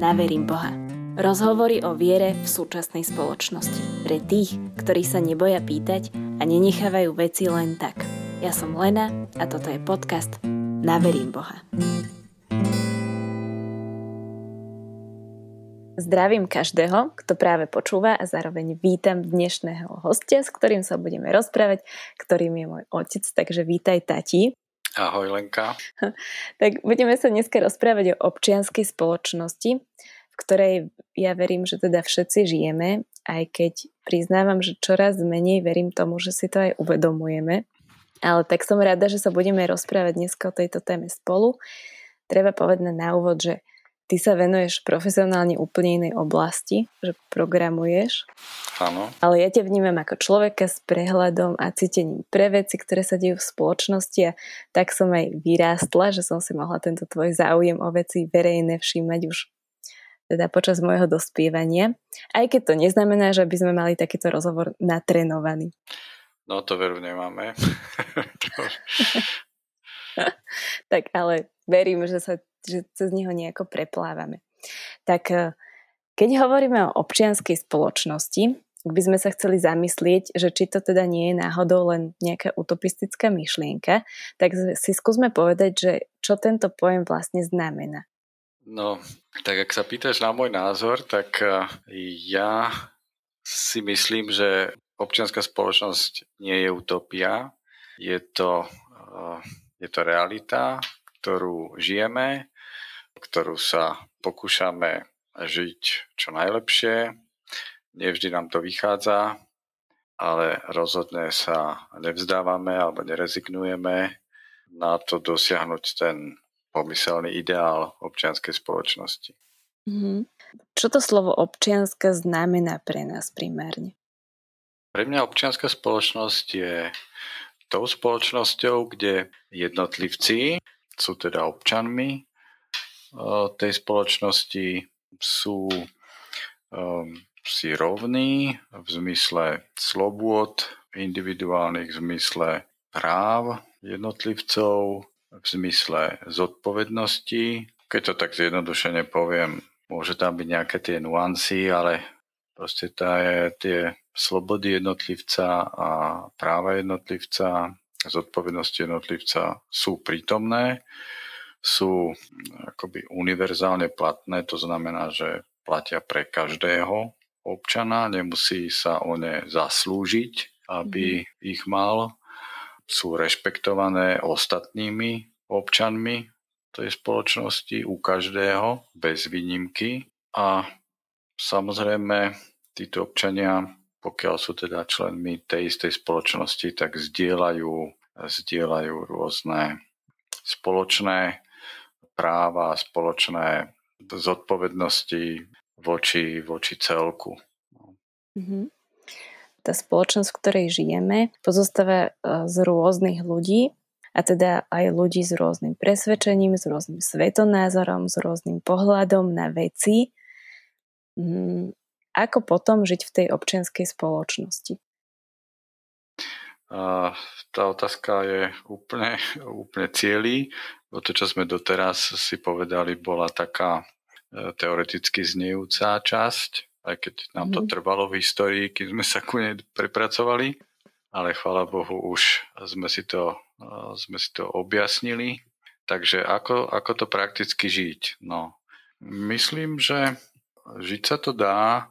Naverím Boha. Rozhovory o viere v súčasnej spoločnosti. Pre tých, ktorí sa neboja pýtať a nenechávajú veci len tak. Ja som Lena a toto je podcast Naverím Boha. Zdravím každého, kto práve počúva a zároveň vítam dnešného hostia, s ktorým sa budeme rozprávať, ktorým je môj otec, takže vítaj, tati. Ahoj, Lenka. Tak budeme sa dneska rozprávať o občianskej spoločnosti, v ktorej ja verím, že teda všetci žijeme, aj keď priznávam, že čoraz menej verím tomu, že si to aj uvedomujeme. Ale tak som rada, že sa budeme rozprávať dneska o tejto téme spolu. Treba povedať na úvod, že ty sa venuješ profesionálne úplne inej oblasti, že programuješ. Áno. Ale ja ťa vnímam ako človeka s prehľadom a cítením pre veci, ktoré sa dejú v spoločnosti, a tak som aj vyrástla, že som si mohla tento tvoj záujem o veci verejné všímať už teda počas môjho dospievania. Aj keď to neznamená, že by sme mali takýto rozhovor natrénovaný. No to veru nemáme. Tak ale verím, že cez neho nejako preplávame. Tak keď hovoríme o občianskej spoločnosti, by sme sa chceli zamyslieť, že či to teda nie je náhodou len nejaká utopistická myšlienka, tak si skúsme povedať, že čo tento pojem vlastne znamená. No, tak ak sa pýtaš na môj názor, tak ja si myslím, že občianska spoločnosť nie je utopia, je to realita, ktorú žijeme, ktorú sa pokúšame žiť čo najlepšie. Nevždy nám to vychádza, ale rozhodne sa nevzdávame alebo nerezignujeme na to dosiahnuť ten pomyselný ideál občianskej spoločnosti. Mm-hmm. Čo to slovo občianska znamená pre nás primárne? Pre mňa občianska spoločnosť je tou spoločnosťou, kde jednotlivci sú teda občanmi tej spoločnosti, sú si rovní v zmysle slobôd individuálnych, v zmysle práv jednotlivcov, v zmysle zodpovednosti. Keď to tak zjednodušene poviem, môže tam byť nejaké tie nuancy, ale proste tie slobody jednotlivca a práva jednotlivca, zodpovednosti jednotlivca sú prítomné, sú akoby univerzálne platné, to znamená, že platia pre každého občana, nemusí sa o ne zaslúžiť, aby ich mal, sú rešpektované ostatnými občanmi tej spoločnosti, u každého, bez výnimky, a samozrejme títo občania, pokiaľ sú teda členmi tej istej spoločnosti, tak zdieľajú rôzne spoločné práva, spoločné zodpovednosti voči celku. Mm-hmm. Tá spoločnosť, v ktorej žijeme, pozostáva z rôznych ľudí, a teda aj ľudí s rôznym presvedčením, s rôznym svetonázorom, s rôznym pohľadom na veci. Ako potom žiť v tej občianskej spoločnosti? Tá otázka je úplne cielí. To, čo sme doteraz si povedali, bola taká teoreticky znejúca časť, aj keď nám to trvalo v histórii, keď sme sa ku nej prepracovali. Ale chvála Bohu, už sme si to objasnili. Takže ako to prakticky žiť? No, myslím, že žiť sa to dá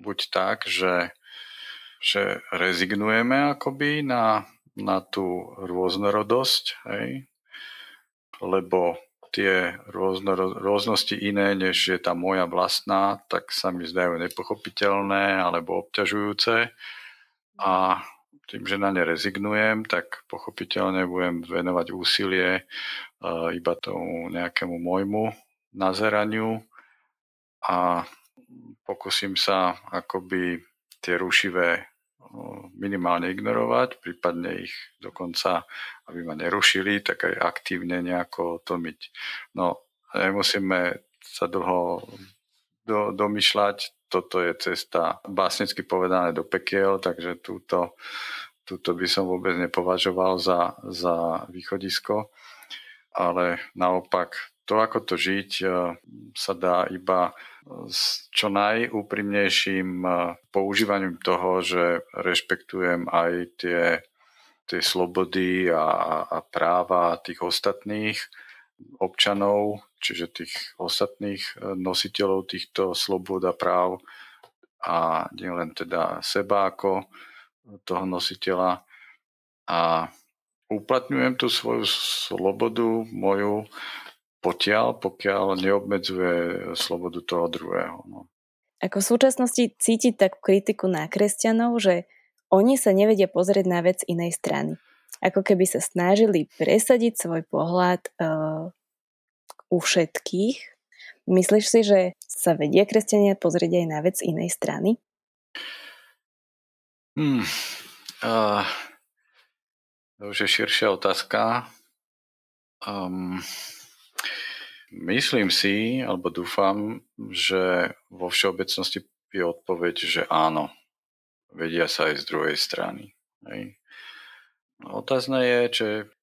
buď tak, že rezignujeme akoby na tú rôznorodosť, hej? Lebo tie rôznosti iné, než je tá moja vlastná, tak sa mi zdajú nepochopiteľné alebo obťažujúce, a tým, že na ne rezignujem, tak pochopiteľne budem venovať úsilie iba tomu nejakému môjmu nazeraniu a pokúsim sa akoby tie rušivé minimálne ignorovať, prípadne ich dokonca, aby ma nerušili, tak aj aktívne nejako tlmiť. No, nemusíme sa dlho domýšľať, toto je cesta básnicky povedané do pekiel, takže túto by som vôbec nepovažoval za východisko, ale naopak To, ako to žiť, sa dá iba s čo najúprimnejším používaním toho, že rešpektujem aj tie slobody a práva tých ostatných občanov, čiže tých ostatných nositeľov týchto slobod a práv a nielen teda seba ako toho nositeľa a uplatňujem tú svoju slobodu, moju potiaľ, pokiaľ neobmedzuje slobodu toho druhého. No. Ako v súčasnosti cítiť takú kritiku na kresťanov, že oni sa nevedia pozrieť na vec inej strany. Ako keby sa snažili presadiť svoj pohľad u všetkých. Myslíš si, že sa vedia kresťania pozrieť aj na vec inej strany? To už je širšia otázka. Myslím si, alebo dúfam, že vo všeobecnosti je odpoveď, že áno, vedia sa aj z druhej strany. Hej. Otázne je,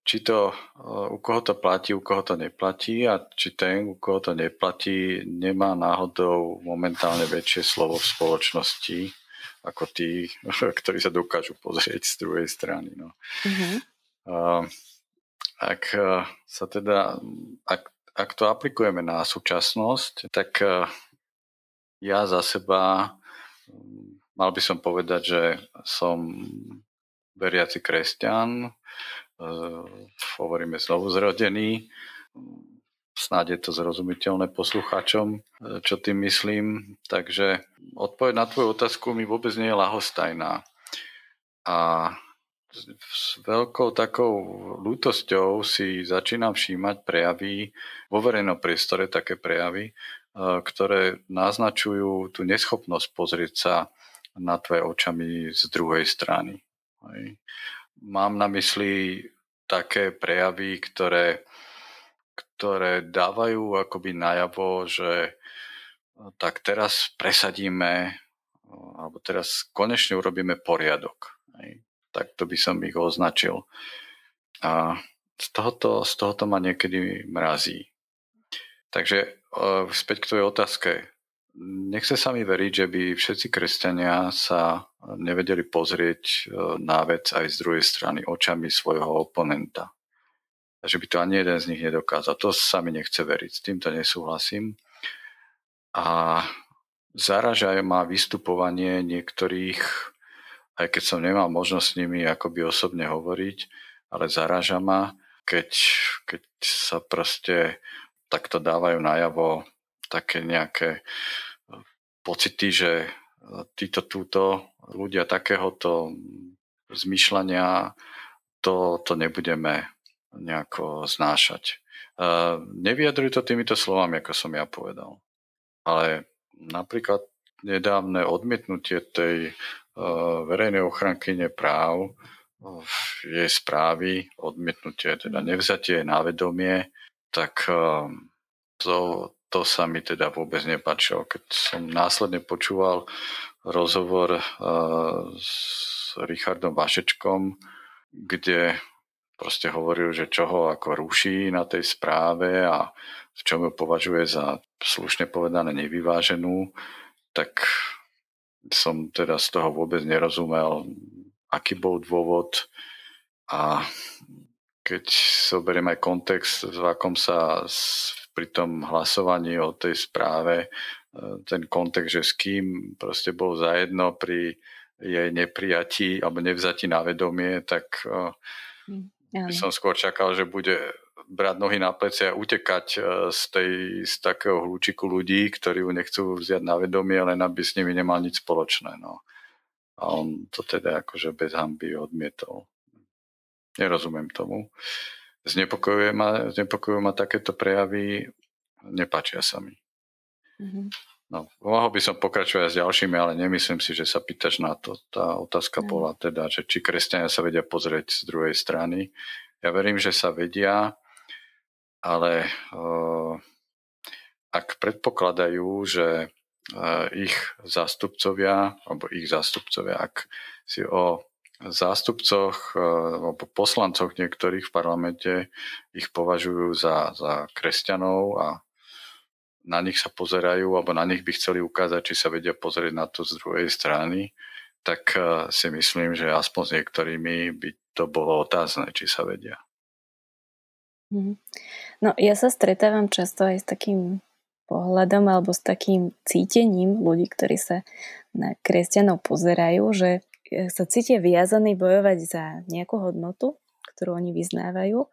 či to, u koho to platí, u koho to neplatí a či ten, u koho to neplatí, nemá náhodou momentálne väčšie slovo v spoločnosti ako tí, ktorí sa dokážu pozrieť z druhej strany. No. Mm-hmm. Ak to aplikujeme na súčasnosť, tak ja za seba mal by som povedať, že som veriaci kresťan, hovoríme znovuzrodený, snáď je to zrozumiteľné poslucháčom, čo tým myslím. Takže odpoveď na tvoju otázku mi vôbec nie je ľahostajná. A s veľkou takou ľútosťou si začínam všímať prejavy, vo verejnom priestore také prejavy, ktoré naznačujú tú neschopnosť pozrieť sa na tvoje očami z druhej strany. Mám na mysli také prejavy, ktoré dávajú akoby najavo, že tak teraz presadíme, alebo teraz konečne urobíme poriadok. Tak to by som ich označil. A z tohoto ma niekedy mrazí. Takže späť k tvojej otázke. Nechce sa mi veriť, že by všetci kresťania sa nevedeli pozrieť na vec aj z druhej strany očami svojho oponenta. Takže by to ani jeden z nich nedokázal. To sa mi nechce veriť. S týmto nesúhlasím. A zaražajú ma vystupovanie niektorých, aj keď som nemal možnosť s nimi akoby osobne hovoriť, ale zaráža ma, keď sa proste takto dávajú najavo také nejaké pocity, že túto ľudia takéhoto zmyšľania to nebudeme nejako znášať. Nevyjadrujú to týmito slovami, ako som ja povedal. Ale napríklad nedávne odmietnutie tej verejnej ochrankyne práv v jej správy, odmietnutie, teda nevzatie na vedomie, tak to sa mi teda vôbec nepáčilo. Keď som následne počúval rozhovor s Richardom Vašečkom, kde proste hovoril, že čo ho ako ruší na tej správe a v čom ju považuje za slušne povedané nevyváženú, tak som teda z toho vôbec nerozumel, aký bol dôvod a keď zoberiem aj kontext, v akom sa pri tom hlasovaní o tej správe, ten kontext, že s kým proste bol zajedno pri jej neprijatí alebo nevzati na vedomie, tak som skôr čakal, že bude brať nohy na plece a utekať z takého hľúčiku ľudí, ktorí ju nechcú vziať na vedomie, len aby s nimi nemal nič spoločné. No. A on to teda akože bez hanby odmietol. Nerozumiem tomu. Znepokojujú ma takéto prejavy, nepáčia sa mi. No, mohol by som pokračovať s ďalšími, ale nemyslím si, že sa pýtaš na to. Tá otázka bola teda, že či kresťania sa vedia pozrieť z druhej strany. Ja verím, že sa vedia, ale ak predpokladajú, že ich zástupcovia, ak si o zástupcoch alebo poslancoch niektorých v parlamente ich považujú za kresťanov a na nich sa pozerajú alebo na nich by chceli ukázať, či sa vedia pozrieť na to z druhej strany, tak si myslím, že aspoň s niektorými by to bolo otázne, či sa vedia. No, ja sa stretávam často aj s takým pohľadom alebo s takým cítením ľudí, ktorí sa na kresťanov pozerajú, že sa cítia viazaní bojovať za nejakú hodnotu, ktorú oni vyznávajú,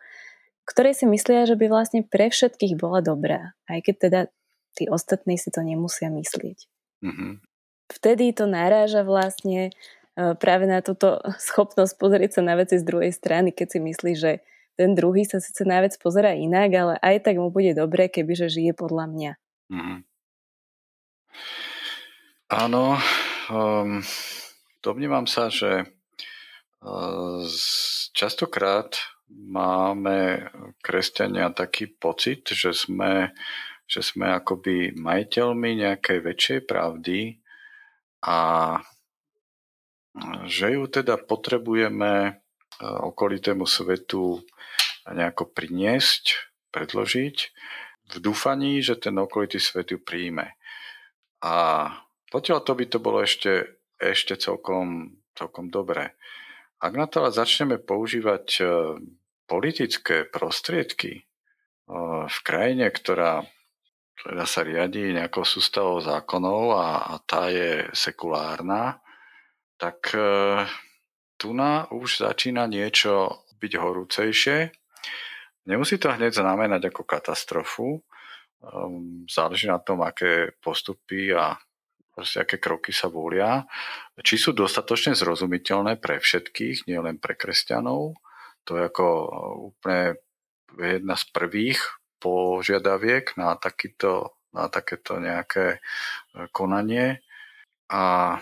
ktoré si myslia, že by vlastne pre všetkých bola dobrá, aj keď teda tí ostatní si to nemusia myslieť. Mm-hmm. Vtedy to naráža vlastne práve na túto schopnosť pozrieť sa na veci z druhej strany, keď si myslí, že ten druhý sa síce na vec pozerá inak, ale aj tak mu bude dobre, kebyže žije podľa mňa. Mm-hmm. Áno, domnívam sa, že častokrát máme kresťania taký pocit, že sme akoby majiteľmi nejakej väčšej pravdy a že ju teda potrebujeme okolitému svetu nejako priniesť, predložiť v dúfaní, že ten okolitý svet ju príjme. A potiaľ to by to bolo ešte celkom dobré. Ak na to začneme používať politické prostriedky v krajine, ktorá sa riadi nejakou sústavou zákonov a tá je sekulárna, tak tu už začína niečo byť horúcejšie. Nemusí to hneď znamenať ako katastrofu. Záleží na tom, aké postupy a proste aké kroky sa volia. Či sú dostatočne zrozumiteľné pre všetkých, nielen pre kresťanov. To je ako úplne jedna z prvých požiadaviek na takéto nejaké konanie. A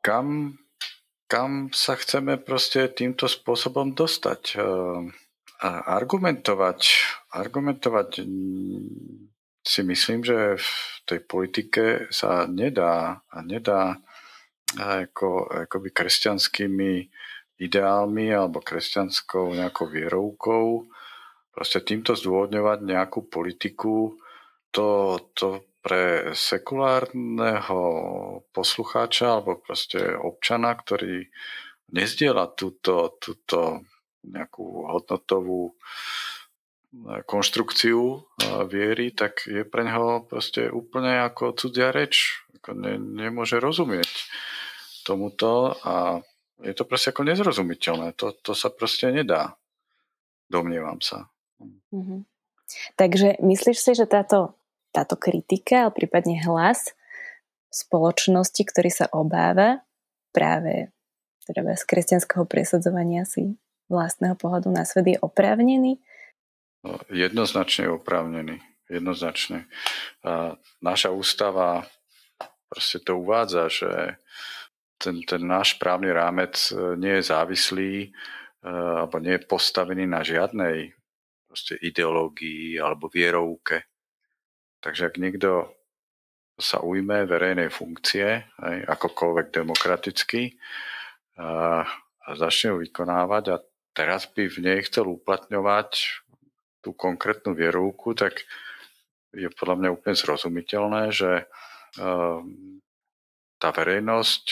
kam sa chceme proste týmto spôsobom dostať. A argumentovať si myslím, že v tej politike sa nedá akoby kresťanskými ideálmi alebo kresťanskou nejakou vierovkou proste týmto zdôvodňovať nejakú politiku. To pre sekulárneho poslucháča alebo proste občana, ktorý nezdieľa túto nejakú hodnotovú konštrukciu viery, tak je pre neho proste úplne ako cudzia reč. Nemôže rozumieť tomuto a je to proste ako nezrozumiteľné. To sa proste nedá. Domnievam sa. Mhm. Takže myslíš si, že táto kritika, ale prípadne hlas spoločnosti, ktorý sa obáva práve teda z kresťanského presadzovania si vlastného pohľadu na svet, je oprávnený? Jednoznačne oprávnený. Jednoznačne. Naša ústava proste to uvádza, že ten náš právny rámec nie je závislý alebo nie je postavený na žiadnej proste ideológii alebo vierovke. Takže ak niekto sa ujme verejnej funkcie, akokoľvek demokraticky, a začne ju vykonávať a teraz by v nej chcel uplatňovať tú konkrétnu vierovku, tak je podľa mňa úplne zrozumiteľné, že tá verejnosť,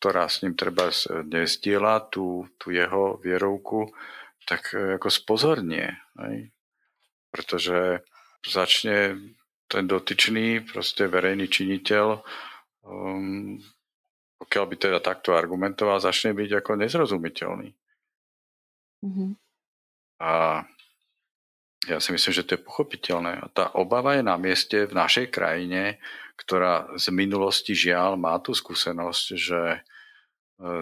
ktorá s ním treba nezdieľa tú jeho vierovku, tak ako spozornie. Pretože začne ten dotyčný, proste verejný činiteľ, pokiaľ by teda takto argumentoval, začne byť ako nezrozumiteľný. Mm-hmm. A ja si myslím, že to je pochopiteľné. A tá obava je na mieste v našej krajine, ktorá z minulosti žiaľ má tú skúsenosť, že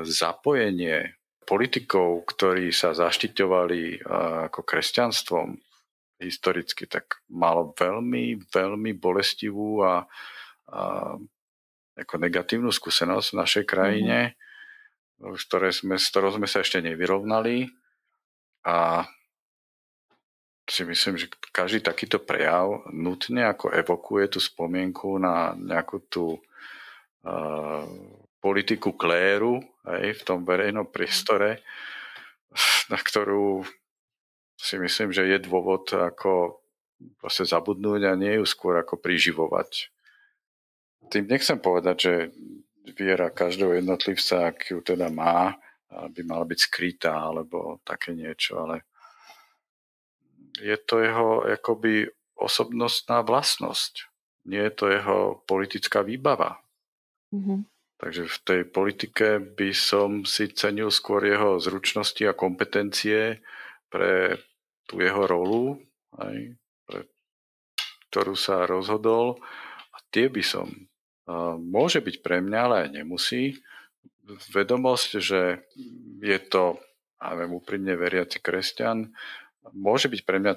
zapojenie politikov, ktorí sa zaštiťovali ako kresťanstvom, historicky, tak malo veľmi, veľmi bolestivú a ako negatívnu skúsenosť v našej krajine, z ktorou sme sa ešte nevyrovnali. A si myslím, že každý takýto prejav nutne ako evokuje tú spomienku na nejakú tú politiku kléru aj v tom verejnom priestore, na ktorú si myslím, že je dôvod ako proste zabudnúť a nie ju skôr ako priživovať. Tým nechcem povedať, že viera každého jednotlivca, ak ju teda má, by mala byť skrytá alebo také niečo, ale je to jeho akoby osobnostná vlastnosť. Nie je to jeho politická výbava. Mm-hmm. Takže v tej politike by som si cenil skôr jeho zručnosti a kompetencie pre tú jeho rolu, aj, pre ktorú sa rozhodol. A tie by som, môže byť pre mňa, ale aj nemusí, vedomosť, že je to, úprimne veriaci kresťan, môže byť pre mňa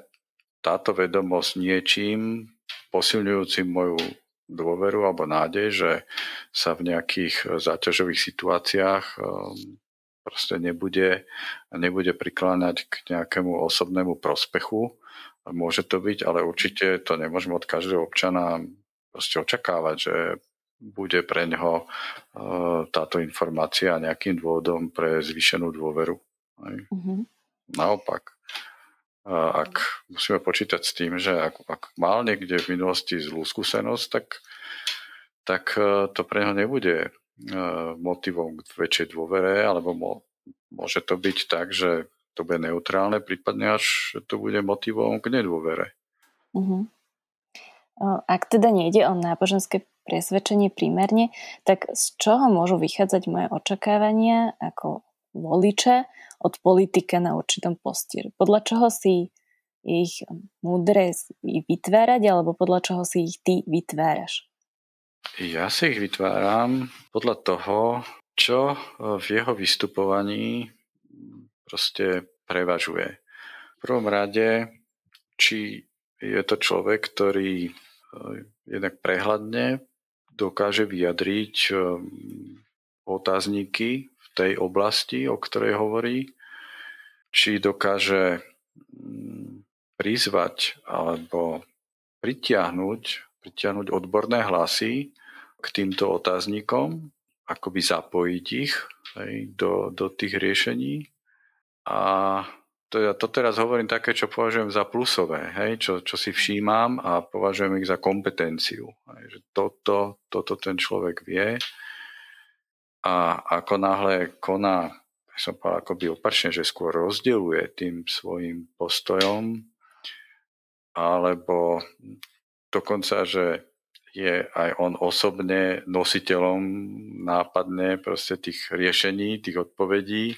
táto vedomosť niečím posilňujúcim moju dôveru alebo nádej, že sa v nejakých záťažových situáciách proste nebude prikláňať k nejakému osobnému prospechu. Môže to byť, ale určite to nemôžeme od každého občana proste očakávať, že bude pre ňoho táto informácia nejakým dôvodom pre zvýšenú dôveru. Mm-hmm. Naopak. Ak musíme počítať s tým, že ak mal niekde v minulosti zlú skúsenosť, tak to pre neho nebude motivom k väčšej dôvere, alebo môže to byť tak, že to bude neutrálne, prípadne až to bude motivom k nedôvere. Uh-huh. Ak teda nejde o náboženské presvedčenie primárne, tak z čoho môžu vychádzať moje očakávania ako voliča od politika na určitom postiere? Podľa čoho si ich múdre vytvárať, alebo podľa čoho si ich ty vytváraš? Ja si ich vytváram podľa toho, čo v jeho vystupovaní proste prevažuje. V prvom rade, či je to človek, ktorý jednak prehľadne dokáže vyjadriť otázniky tej oblasti, o ktorej hovorí, či dokáže prizvať alebo pritiahnuť odborné hlasy k týmto otáznikom, akoby zapojiť ich do tých riešení. A to teraz hovorím také, čo považujem za plusové, čo si všímam a považujem ich za kompetenciu. Že toto ten človek vie. A ako náhle koná, som povedal akoby opačne, že skôr rozdeľuje tým svojim postojom, alebo dokonca, že je aj on osobne nositeľom nápadne proste tých riešení, tých odpovedí,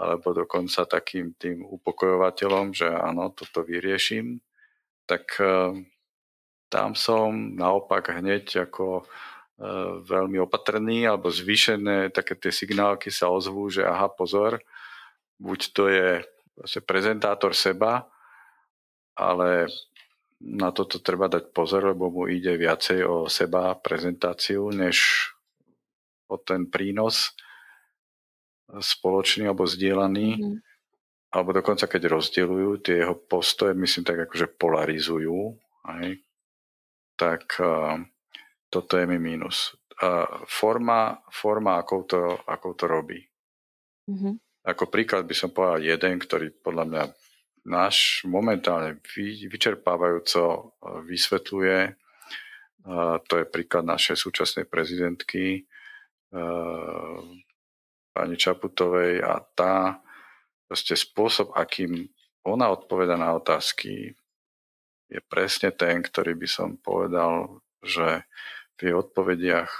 alebo dokonca takým tým upokojovateľom, že áno, toto vyrieším, tak tam som naopak hneď ako veľmi opatrný, alebo zvýšené také tie signálky sa ozvú, že aha, pozor, buď to je prezentátor seba, ale na toto treba dať pozor, lebo mu ide viacej o seba prezentáciu, než o ten prínos spoločný alebo zdieľaný, alebo dokonca keď rozdielujú tie jeho postoje, myslím tak akože polarizujú, hej? Tak toto je mi mínus. Forma ako to robí. Mm-hmm. Ako príklad by som povedal jeden, ktorý podľa mňa náš momentálne vyčerpávajúco vysvetľuje. To je príklad našej súčasnej prezidentky pani Čaputovej, a tá proste spôsob, akým ona odpovedá na otázky, je presne ten, ktorý by som povedal, že v jej odpovediach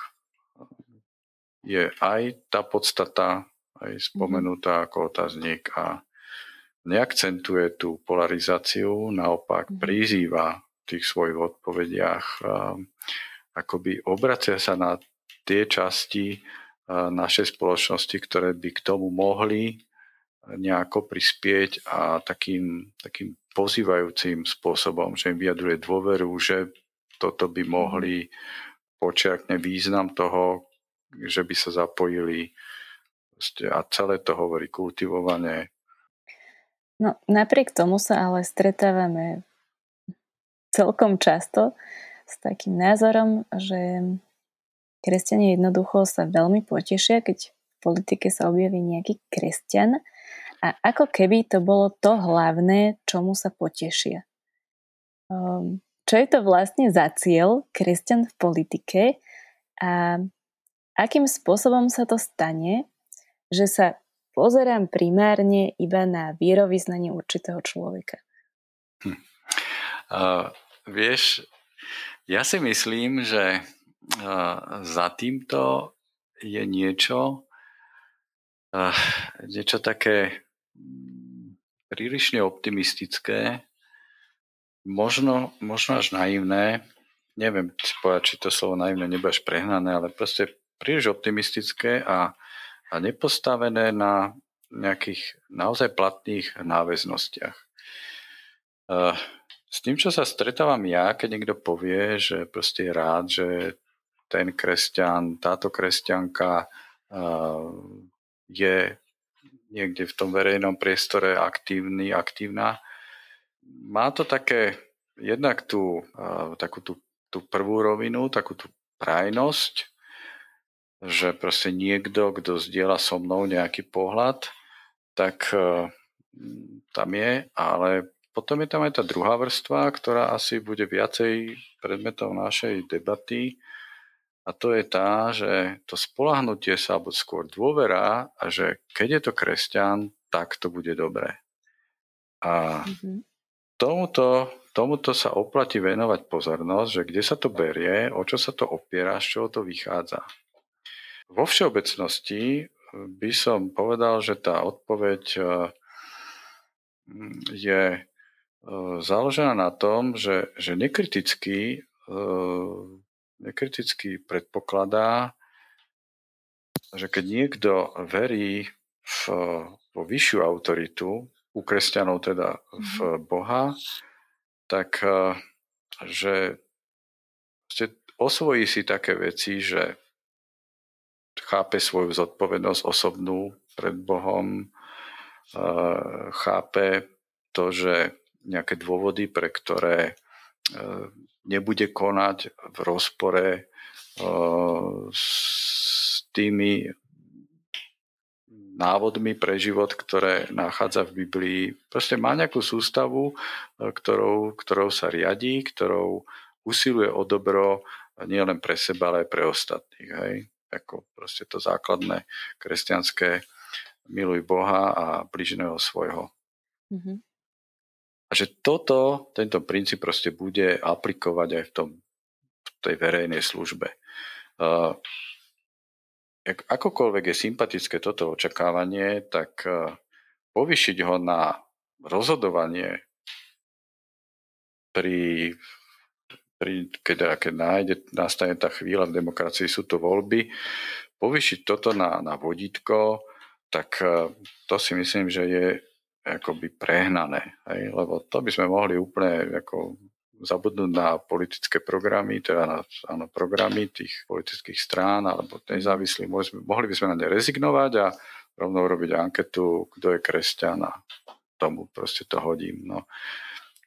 je aj tá podstata, aj spomenutá ako otáznik, a neakcentuje tú polarizáciu, naopak prizýva v tých svojich odpovediach, akoby obracia sa na tie časti našej spoločnosti, ktoré by k tomu mohli nejako prispieť, a takým pozývajúcim spôsobom, že im vyjadruje dôveru, že toto by mohli počiarkne význam toho, že by sa zapojili, a celé to hovorí kultivovanie. No, napriek tomu sa ale stretávame celkom často s takým názorom, že Kresťania jednoducho sa veľmi potešia, keď v politike sa objaví nejaký kresťan a ako keby to bolo to hlavné, čomu sa potešia. Čo je to vlastne za cieľ kresťan v politike a akým spôsobom sa to stane, že sa pozerám primárne iba na vierovyznanie určitého človeka? Vieš, ja si myslím, že za týmto je niečo také prílišne optimistické, možno až naivné, neviem povedať, či to slovo naivné nebude až prehnané, ale proste príliš optimistické a nepostavené na nejakých naozaj platných náväznostiach. S tým, čo sa stretávam ja, keď niekto povie, že proste je rád, že ten kresťan, táto kresťanka je niekde v tom verejnom priestore aktívna. Má to také, jednak tú prvú rovinu, takú tú prajnosť, že proste niekto, kto zdieľa so mnou nejaký pohľad, tak tam je, ale potom je tam aj tá druhá vrstva, ktorá asi bude viacej predmetom našej debaty, a to je tá, že to spoľahnutie sa, alebo skôr dôvera, a že keď je to kresťan, tak to bude dobré. A tomuto sa oplatí venovať pozornosť, že kde sa to berie, o čo sa to opiera, z čoho to vychádza. Vo všeobecnosti by som povedal, že tá odpoveď je založená na tom, že nekriticky predpokladá, že keď niekto verí vo vyššiu autoritu, u kresťanov teda v Boha, tak že osvojí si také veci, že chápe svoju zodpovednosť osobnú pred Bohom, chápe to, že nejaké dôvody, pre ktoré nebude konať v rozpore s tými návodmi pre život, ktoré nachádza v Biblii. Proste má nejakú sústavu, ktorou sa riadí, ktorou usiluje o dobro nielen pre seba, ale aj pre ostatných. Hej? Ako proste to základné kresťanské miluj Boha a blížneho svojho. Mm-hmm. A že tento princíp proste bude aplikovať aj v tej verejnej službe. Akokoľvek je sympatické toto očakávanie, tak povýšiť ho na rozhodovanie, keď nastane tá chvíľa, v demokracii sú to voľby, povýšiť toto na vodítko, tak to si myslím, že je akoby prehnané, hej? Lebo to by sme mohli úplne zabudnúť na politické programy, teda na programy tých politických strán alebo nezávislých. Mohli by sme na ne rezignovať a rovno robiť anketu, kto je kresťan, a tomu proste to hodím. No.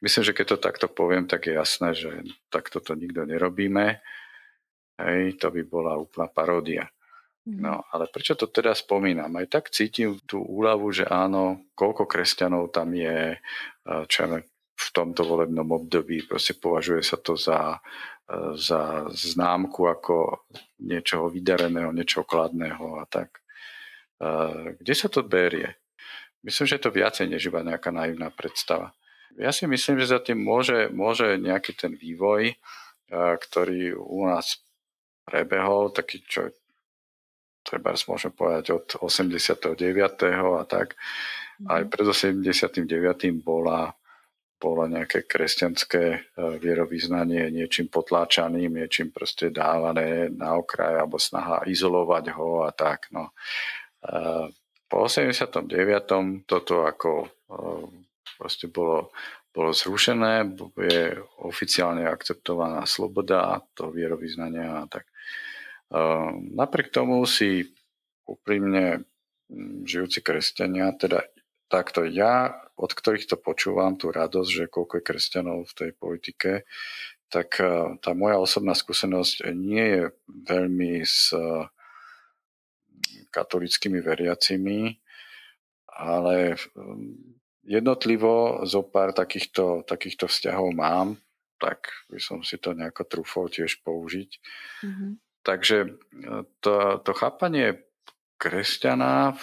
Myslím, že keď to takto poviem, tak je jasné, že takto to nikto nerobíme. Hej, to by bola úplná paródia. No, ale prečo to teda spomínam? Aj tak cítim tú úľavu, že áno, koľko kresťanov tam je, čo v tomto volebnom období, proste považuje sa to za známku ako niečoho vydareného, niečoho kladného a tak. Kde sa to berie? Myslím, že je to viacej než iba nejaká naivná predstava. Ja si myslím, že za tým môže nejaký ten vývoj, ktorý u nás prebehol, taký, čo treba môžem povedať od 89. a tak. Aj pred 89. bola nejaké kresťanské vierovyznanie niečím potláčaným, niečím proste dávané na okraj, alebo snaha izolovať ho a tak. No. Po 89. toto ako proste bolo zrušené, je oficiálne akceptovaná sloboda toho vierovyznania a tak. Napriek tomu si úprimne žijúci kresťania, teda takto ja, od ktorých to počúvam, tú radosť, že koľko je kresťanov v tej politike, tak tá moja osobná skúsenosť nie je veľmi s katolickými veriacimi, ale jednotlivo zo pár takýchto vzťahov mám, tak by som si to nejako trúfol tiež použiť. Mm-hmm. Takže to chápanie kresťana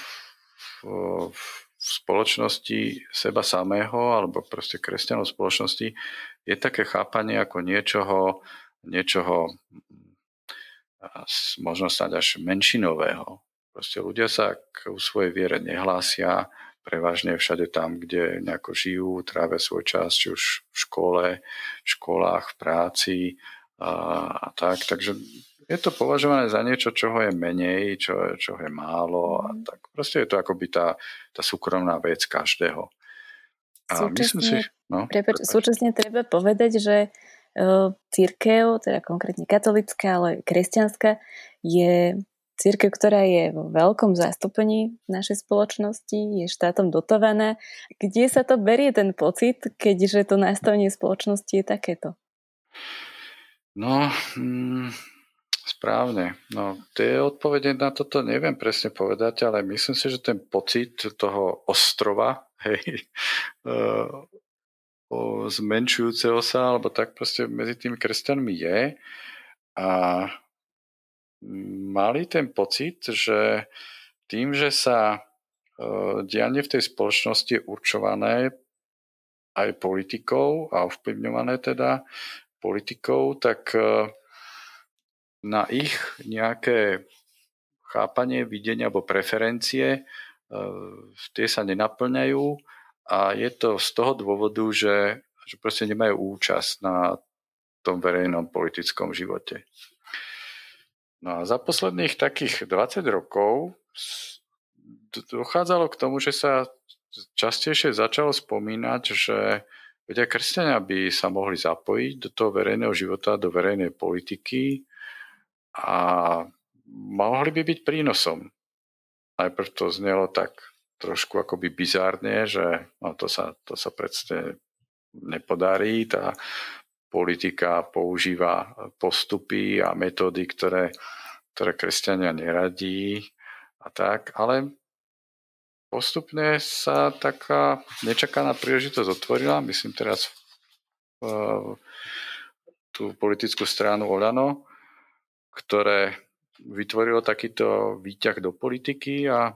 v spoločnosti seba samého, alebo proste kresťanov v spoločnosti, je také chápanie ako niečoho možno snáď až menšinového. Proste ľudia sa k svojej viere nehlásia, prevažne všade tam, kde nejako žijú, trávia svoj čas, či už v škole, v školách, v práci a tak. Takže je to považované za niečo, čoho je menej, čoho je málo a tak. Proste je to akoby tá súkromná vec každého. A súčasne treba povedať, že cirkev, teda konkrétne katolícka, ale kresťanská, je cirkev, ktorá je vo veľkom zastúpení našej spoločnosti, je štátom dotovaná. Kde sa to berie ten pocit, keďže to nastavenie spoločnosti je takéto? No... Správne. No, tie odpovede na toto neviem presne povedať, ale myslím si, že ten pocit toho ostrova, zmenšujúceho sa, alebo tak proste medzi tými kresťanmi je. A mali ten pocit, že tým, že sa dianie v tej spoločnosti je určované aj politikou a ovplyvňované teda politikou, tak... na ich nejaké chápanie, videnia alebo preferencie, tie sa nenaplňajú a je to z toho dôvodu, že proste nemajú účasť na tom verejnom politickom živote. No a za posledných takých 20 rokov dochádzalo k tomu, že sa častejšie začalo spomínať, že veď aj kresťania by sa mohli zapojiť do toho verejného života, do verejnej politiky, a mohli by byť prínosom. Najprv to znelo tak trošku akoby bizárne, že no to sa predstavne nepodarí. Tá politika používa postupy a metódy, ktoré kresťania neradí a tak. Ale postupne sa taká nečakaná príležitosť otvorila. Myslím teraz tú politickú stranu OĽANO, ktoré vytvorilo takýto výťah do politiky a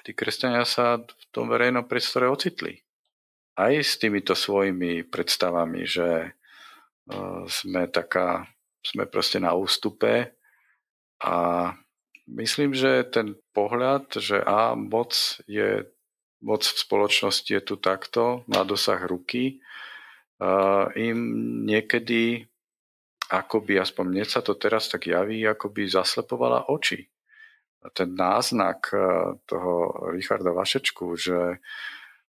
tí kresťania sa v tom verejnom priestore ocitli. Aj s týmito svojimi predstavami, že sme proste na ústupe a myslím, že ten pohľad, že moc v spoločnosti je tu takto, na dosah ruky, im niekedy akoby, aspoň mne sa to teraz tak javí, akoby zaslepovala oči. A ten náznak toho Richarda Vašečku, že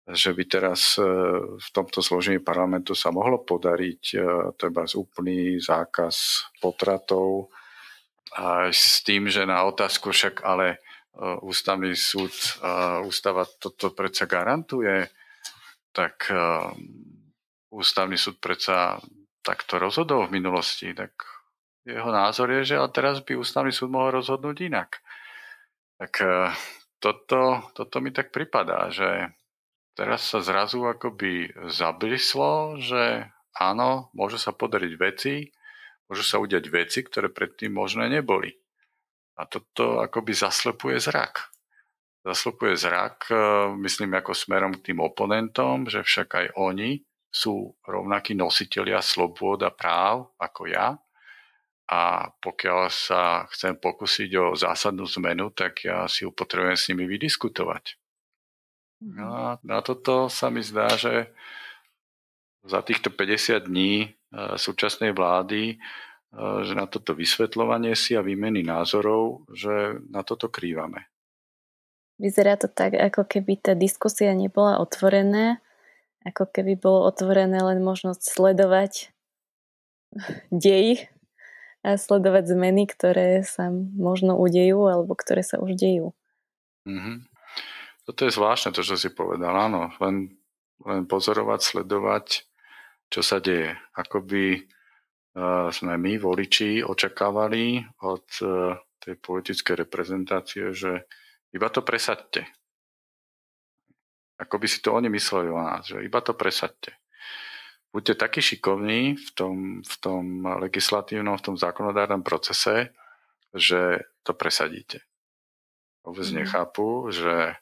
by teraz v tomto zložení parlamentu sa mohlo podariť teda úplný zákaz potratov a s tým, že na otázku však ale ústavný súd, ústava toto predsa garantuje, tak ústavný súd predsa tak to rozhodol v minulosti, tak jeho názor je, že teraz by ústavný súd mohol rozhodnúť inak. Tak toto mi tak pripadá, že teraz sa zrazu akoby zablislo, že áno, môžu sa podariť veci, môžu sa udiať veci, ktoré predtým možné neboli. A toto akoby zaslepuje zrak. Zaslepuje zrak, myslím, ako smerom k tým oponentom, že však aj oni sú rovnakí nositelia slobôd a práv ako ja a pokiaľ sa chcem pokúsiť o zásadnú zmenu, tak ja si ju potrebujem s nimi vydiskutovať. No a na toto sa mi zdá, že za týchto 50 dní súčasnej vlády, že na toto vysvetľovanie si a výmeny názorov, že na toto krývame. Vyzerá to tak, ako keby tá diskusia nebola otvorená, ako keby bolo otvorené len možnosť sledovať dej a sledovať zmeny, ktoré sa možno udejú alebo ktoré sa už dejú. Mm-hmm. Toto je zvláštne, to, čo si povedal, áno. Len pozorovať, sledovať čo sa deje. Akoby sme my, voliči, očakávali od tej politickej reprezentácie, že iba to presaďte. Ako by si to oni mysleli o nás, že iba to presaďte. Buďte takí šikovní v tom legislatívnom, v tom zákonodárnom procese, že to presadíte. Vôbec nechápu, že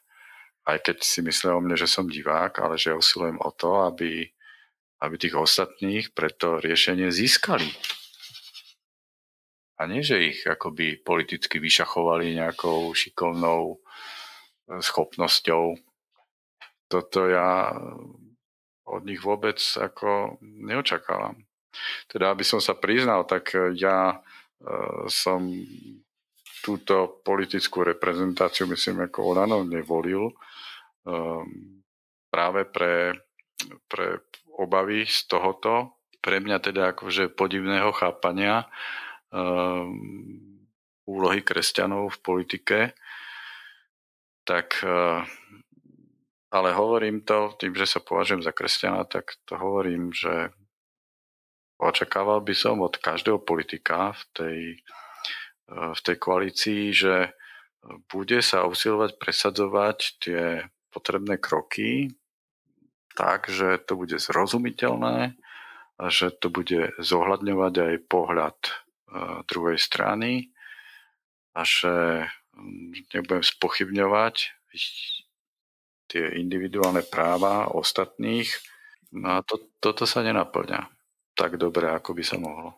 aj keď si myslia o mne, že som divák, ale že usilujem o to, aby tých ostatných pre to riešenie získali. A nie, že ich akoby politicky vyšachovali nejakou šikovnou schopnosťou. Toto ja od nich vôbec ako neočakávam. Teda, aby som sa priznal, tak ja som túto politickú reprezentáciu, myslím, ako OĽANO nevolil práve pre obavy z tohoto, pre mňa teda akože podivného chápania úlohy kresťanov v politike. Tak... Ale hovorím to, tým, že sa považujem za kresťana, tak to hovorím, že očakával by som od každého politika v tej koalícii, že bude sa usilovať presadzovať tie potrebné kroky tak, že to bude zrozumiteľné a že to bude zohľadňovať aj pohľad druhej strany a že nebudem spochybňovať tie individuálne práva ostatných. No a toto sa nenaplňa tak dobre, ako by sa mohlo.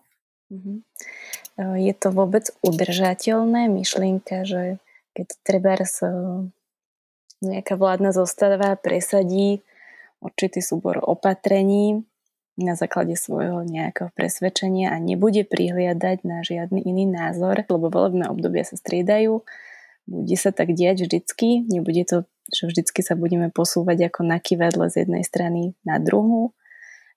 Je to vôbec udržateľné myšlienka, že keď trebárs nejaká vládna zostava presadí určitý súbor opatrení na základe svojho nejakého presvedčenia a nebude prihliadať na žiadny iný názor, lebo volebné obdobia sa striedajú, bude sa tak diať vždycky, nebude to, že vždycky sa budeme posúvať ako na kyvadle z jednej strany na druhú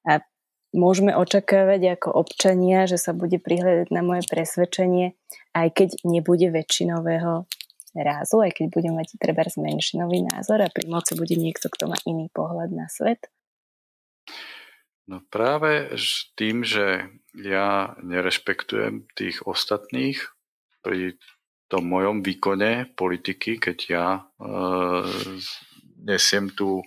a môžeme očakávať ako občania, že sa bude prihľadať na moje presvedčenie, aj keď nebude väčšinového rázu, aj keď budem mať trebárs menšinový názor a pri moci bude niekto, kto má iný pohľad na svet. No práve tým, že ja nerešpektujem tých ostatných pri tom mojom výkone politiky, keď ja nesiem tú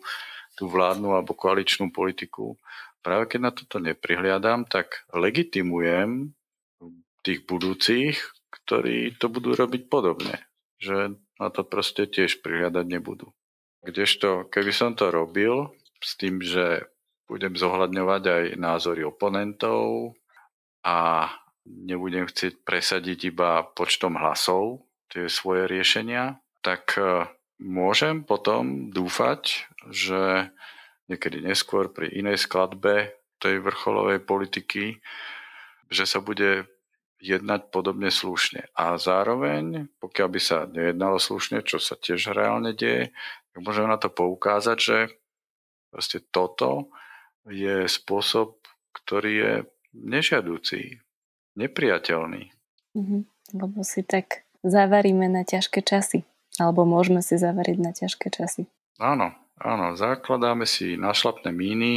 vládnu alebo koaličnú politiku, práve keď na toto neprihliadam, tak legitimujem tých budúcich, ktorí to budú robiť podobne. Že na to proste tiež prihliadať nebudú. Kdežto, keby som to robil s tým, že budem zohľadňovať aj názory oponentov a nebudem chcieť presadiť iba počtom hlasov tie svoje riešenia, tak môžem potom dúfať, že niekedy neskôr pri inej skladbe tej vrcholovej politiky, že sa bude jednať podobne slušne. A zároveň, pokiaľ by sa nejednalo slušne, čo sa tiež reálne deje, tak môžem na to poukázať, že proste toto je spôsob, ktorý je nežiaducí, nepriateľný. Lebo si tak zavaríme na ťažké časy. Alebo môžeme si zavariť na ťažké časy. Áno. Zakladáme si našlapné míny,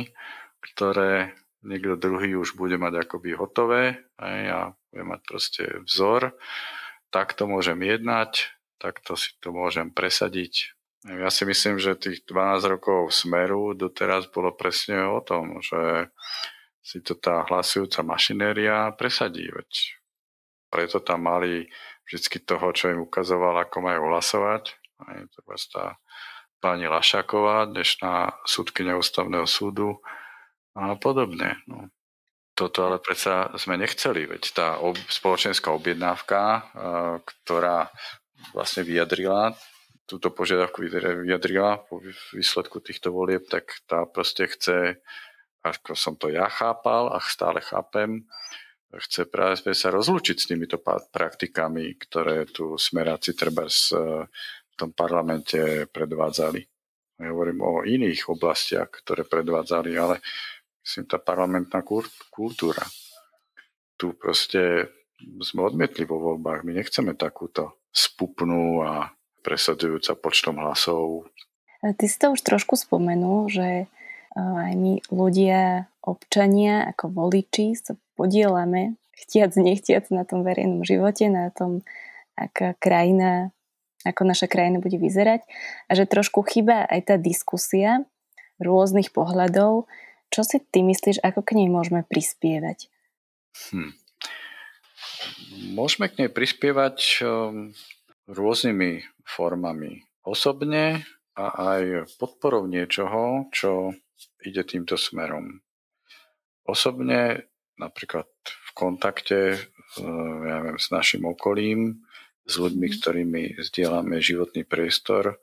ktoré niekto druhý už bude mať akoby hotové. A ja budem mať proste vzor. Takto môžem jednať, takto si to môžem presadiť. Ja si myslím, že tých 12 rokov Smeru doteraz bolo presne o tom, že si to tá hlasujúca mašinéria presadí. Veď preto tam mali vždy toho, čo im ukazoval, ako majú hlasovať. Aj to tá pani Lašáková, dnešná súdkyňa ústavného súdu a podobne. No. Toto ale predsa sme nechceli. Veď tá spoločenská objednávka, ktorá vlastne vyjadrila túto požiadavku, vyjadrila po výsledku týchto volieb, tak tá proste chce, ako som to ja chápal a stále chápem, chce práve sa rozlúčiť s týmito praktikami, ktoré tu smeráci trebárs v tom parlamente predvádzali. Ja hovorím o iných oblastiach, ktoré predvádzali, ale myslím, tá parlamentná kultúra. Tu proste sme odmietli vo voľbách. My nechceme takúto spupnú a presadzujúca počtom hlasov. Ty si to už trošku spomenul, že aj my ľudia občania, ako voliči sa podieľame, chtiac, nechtiac, na tom verejnom živote, na tom, aká krajina, ako naša krajina bude vyzerať. A že trošku chýba aj tá diskusia rôznych pohľadov. Čo si ty myslíš, ako k nej môžeme prispievať? Môžeme k nej prispievať rôznymi formami. Osobne a aj podporou niečoho, čo ide týmto smerom. Osobne napríklad v kontakte s našim okolím, s ľuďmi, s ktorými zdieľame životný priestor.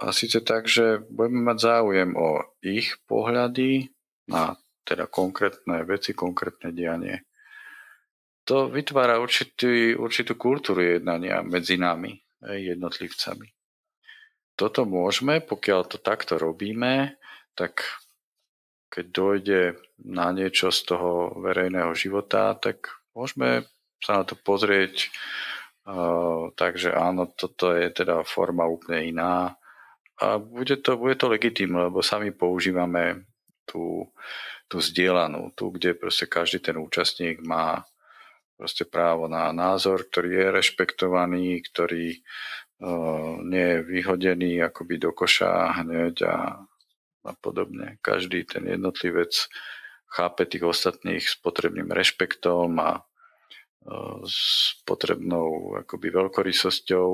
A síce tak, že budeme mať záujem o ich pohľady na teda konkrétne veci, konkrétne dianie. To vytvára určitú kultúru jednania medzi nami, jednotlivcami. Toto môžeme, pokiaľ to takto robíme, tak keď dojde na niečo z toho verejného života, tak môžeme sa na to pozrieť. Takže áno, toto je teda forma úplne iná. A bude to legitímne, lebo sami používame tú zdieľanú, tú, kde proste každý ten účastník má proste právo na názor, ktorý je rešpektovaný, ktorý nie je vyhodený akoby do koša hneď a podobne. Každý ten jednotlivec chápe tých ostatných s potrebným rešpektom a s potrebnou akoby veľkorysosťou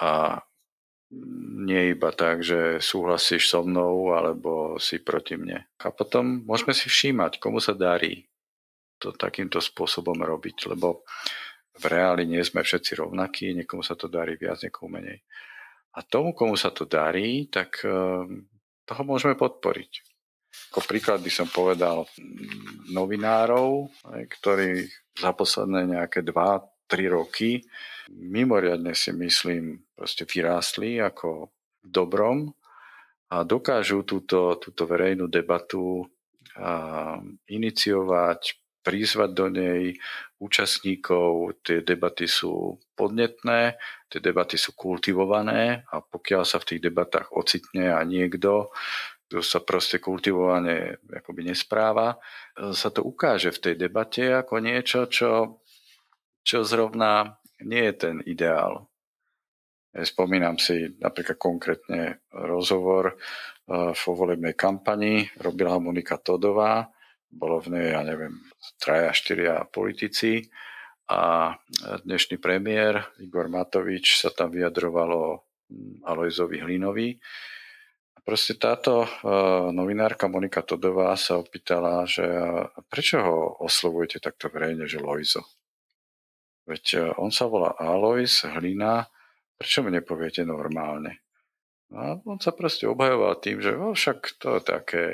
a nie iba tak, že súhlasíš so mnou alebo si proti mne. A potom môžeme si všímať, komu sa darí to takýmto spôsobom robiť, lebo v reáli nie sme všetci rovnakí, niekomu sa to darí viac, niekomu menej. A tomu, komu sa to darí, tak toho môžeme podporiť. Ako príklad by som povedal novinárov, ktorí za posledné nejaké 2-3 roky mimoriadne si myslím proste vyrástli ako v dobrom a dokážu túto verejnú debatu iniciovať, prizvať do nej účastníkov, tie debaty sú podnetné, tie debaty sú kultivované a pokiaľ sa v tých debatách ocitne a niekto, kto sa proste kultivovane akoby nespráva, sa to ukáže v tej debate ako niečo, čo zrovna nie je ten ideál. Spomínam si napríklad konkrétne rozhovor vo volebnej kampani, robila Monika Todová, bolo v nej, 3-4 politici a dnešný premiér Igor Matovič sa tam vyjadrovalo Alojzovi Hlinovi. Proste táto novinárka Monika Todová sa opýtala, že prečo ho oslovujete takto verejne, že Lojzo? Veď on sa volá Alojz Hlina, prečo mu nepoviete normálne? A on sa proste obhajoval tým, že však to je také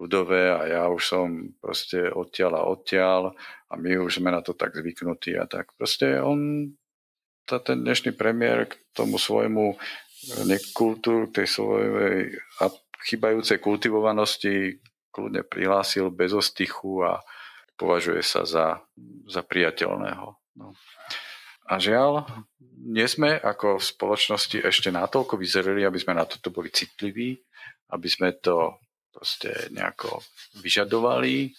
ľudové a ja už som proste odtiaľ a my už sme na to tak zvyknutí a tak. Proste ten dnešný premiér k tomu svojmu nekultúru, tej svojej chybajúcej kultivovanosti kľudne prihlásil bez ostychu a považuje sa za priateľného. No. A žiaľ, nie sme ako v spoločnosti ešte natoľko vyzerali, aby sme na toto boli citliví, aby sme to proste nejako vyžadovali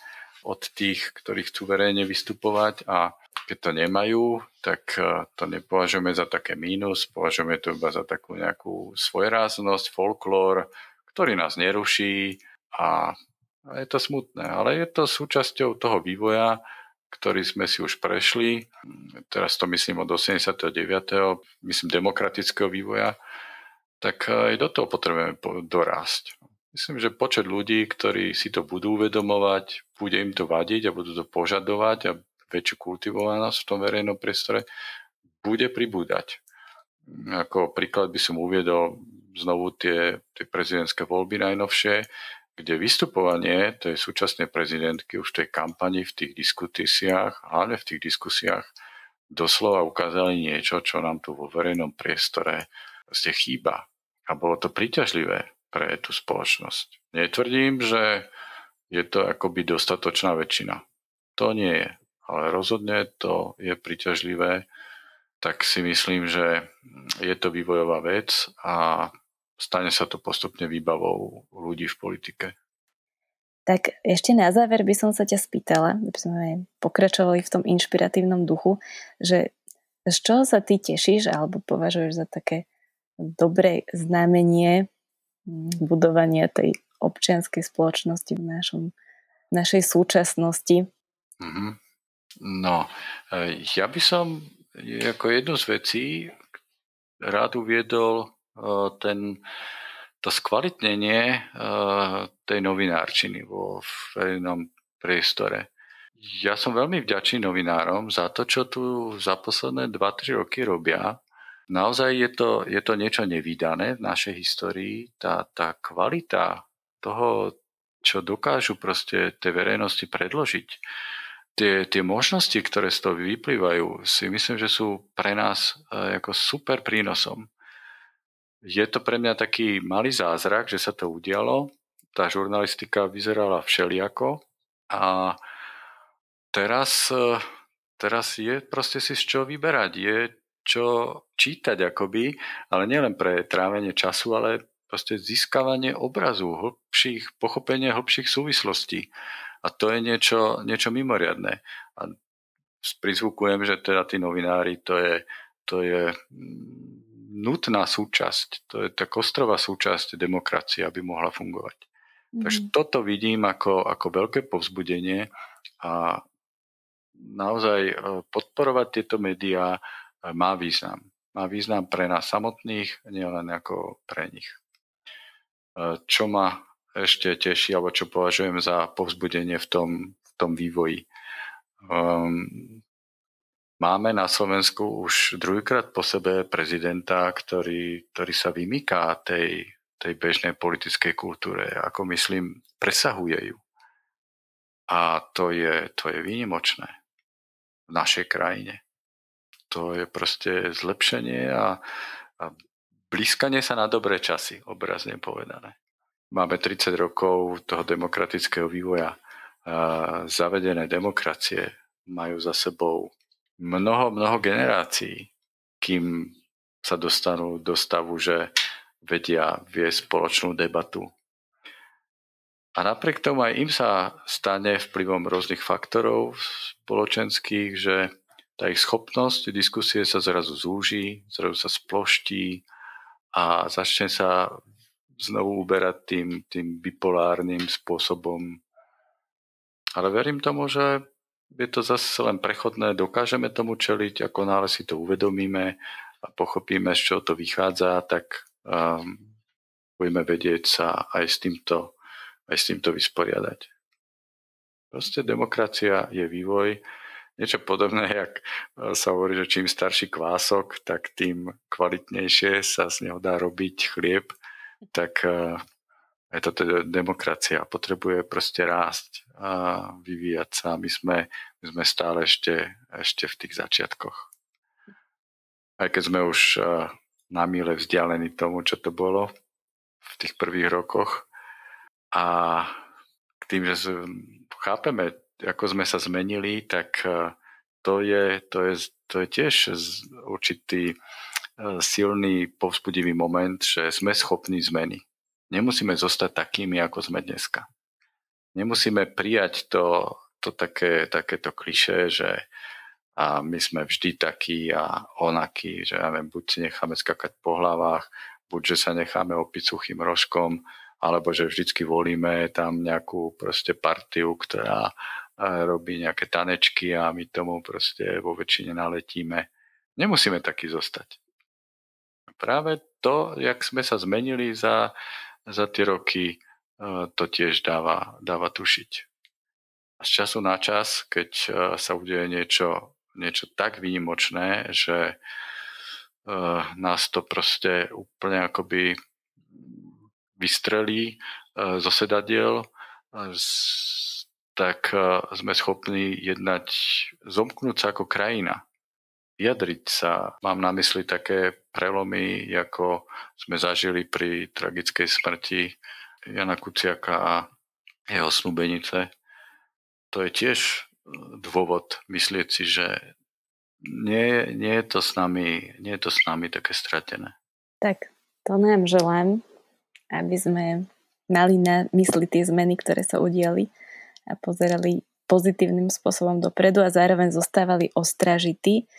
od tých, ktorí chcú verejne vystupovať a keď to nemajú, tak to nepovažujeme za také mínus, považujeme to iba za takú nejakú svojráznosť, folklór, ktorý nás neruší a je to smutné, ale je to súčasťou toho vývoja, ktorý sme si už prešli, teraz to myslím od 89. myslím demokratického vývoja, tak aj do toho potrebujeme dorásť. Myslím, že počet ľudí, ktorí si to budú uvedomovať, bude im to vadiť a budú to požadovať a väčšiu kultivovanosť v tom verejnom priestore bude pribúdať. Ako príklad by som uviedol znovu tie prezidentské voľby najnovšie, kde vystupovanie tej súčasnej prezidentky už v tej kampani, v tých diskusiách, hlavne v tých diskusiách doslova ukázali niečo, čo nám tu vo verejnom priestore vlastne chýba. A bolo to príťažlivé pre tú spoločnosť. Netvrdím, že je to akoby dostatočná väčšina. To nie je, ale rozhodne to je príťažlivé, tak si myslím, že je to vývojová vec a stane sa to postupne výbavou ľudí v politike. Tak ešte na záver by som sa ťa spýtala, aby sme pokračovali v tom inšpiratívnom duchu, že z čoho sa ty tešíš alebo považuješ za také dobré znamenie budovania tej občianskej spoločnosti v našej súčasnosti? No, ja by som ako jednu z vecí rád uviedol to skvalitnenie tej novinárčiny vo verejnom priestore. Ja som veľmi vďačný novinárom za to, čo tu za posledné 2-3 roky robia. Naozaj je to niečo nevídané v našej histórii. Tá kvalita toho, čo dokážu proste tej verejnosti predložiť, tie možnosti, ktoré z toho vyplývajú, si myslím, že sú pre nás ako super prínosom. Je to pre mňa taký malý zázrak, že sa to udialo. Tá žurnalistika vyzerala všeliako a teraz je proste si z čo vyberať. Je čo čítať akoby, ale nielen pre trávenie času, ale proste získavanie obrazu, pochopenie hĺbších súvislostí. A to je niečo mimoriadne. A prizvukujem, že teda tí novinári, to je nutná súčasť, to je tá kostrová súčasť demokracie, aby mohla fungovať. Takže toto vidím ako veľké povzbudenie a naozaj podporovať tieto médiá má význam. Má význam pre nás samotných, nielen ako pre nich. Čo ma ešte teší, alebo čo považujem za povzbudenie v tom vývoji. Máme na Slovensku už druhýkrát po sebe prezidenta, ktorý sa vymýka tej bežnej politickej kultúre, ako myslím, presahuje ju. A to je výnimočné v našej krajine. To je proste zlepšenie a blízkanie sa na dobré časy, obrazne povedané. Máme 30 rokov toho demokratického vývoja. Zavedené demokracie majú za sebou mnoho generácií, kým sa dostanú do stavu, že vedia viesť spoločnú debatu. A napriek tomu aj im sa stane vplyvom rôznych faktorov spoločenských, že tá ich schopnosť diskusie sa zrazu zúži, zrazu sa sploští a začne sa znovu uberať tým bipolárnym spôsobom. Ale verím tomu, že je to zase len prechodné, dokážeme tomu čeliť, ako náhle si to uvedomíme a pochopíme, z čoho to vychádza, tak budeme vedieť sa aj s týmto vysporiadať. Proste demokracia je vývoj. Niečo podobné, jak sa hovorí, že čím starší kvások, tak tým kvalitnejšie sa z neho dá robiť chlieb. Tak aj táto demokracia potrebuje proste rásť a vyvíjať sa. My sme stále ešte v tých začiatkoch. Aj keď sme už na míle vzdialení tomu, čo to bolo v tých prvých rokoch. A k tým, že chápeme, ako sme sa zmenili, tak to je tiež určitý silný povzbudivý moment, že sme schopní zmeny. Nemusíme zostať takými, ako sme dneska. Nemusíme prijať takéto klišé, že a my sme vždy takí a onakí, že buď si necháme skakať po hlavách, buď že sa necháme opiť suchým rožkom, alebo že vždycky volíme tam nejakú proste partiu, ktorá robí nejaké tanečky a my tomu proste vo väčšine naletíme. Nemusíme takí zostať. Práve to, jak sme sa zmenili za tie roky, to tiež dáva tušiť. A z času na čas, keď sa udeje niečo tak výnimočné, že nás to proste úplne akoby vystrelí zo sedadiel, tak sme schopní jednať, zomknúť sa ako krajina. Vyjadriť sa. Mám na mysli také prelomy, ako sme zažili pri tragickej smrti Jana Kuciaka a jeho snúbenice. To je tiež dôvod myslieť si, že nie je to s nami také stratené. Tak, to nám želám, aby sme mali na mysli tie zmeny, ktoré sa udiali a pozerali pozitívnym spôsobom dopredu a zároveň zostávali ostražití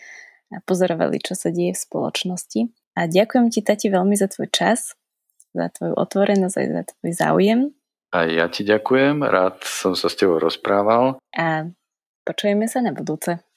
a pozorovali, čo sa deje v spoločnosti. A ďakujem ti, Tati, veľmi za tvoj čas, za tvoju otvorenosť aj za tvoj záujem. A ja ti ďakujem, rád som sa s tebou rozprával. A počujeme sa na budúce.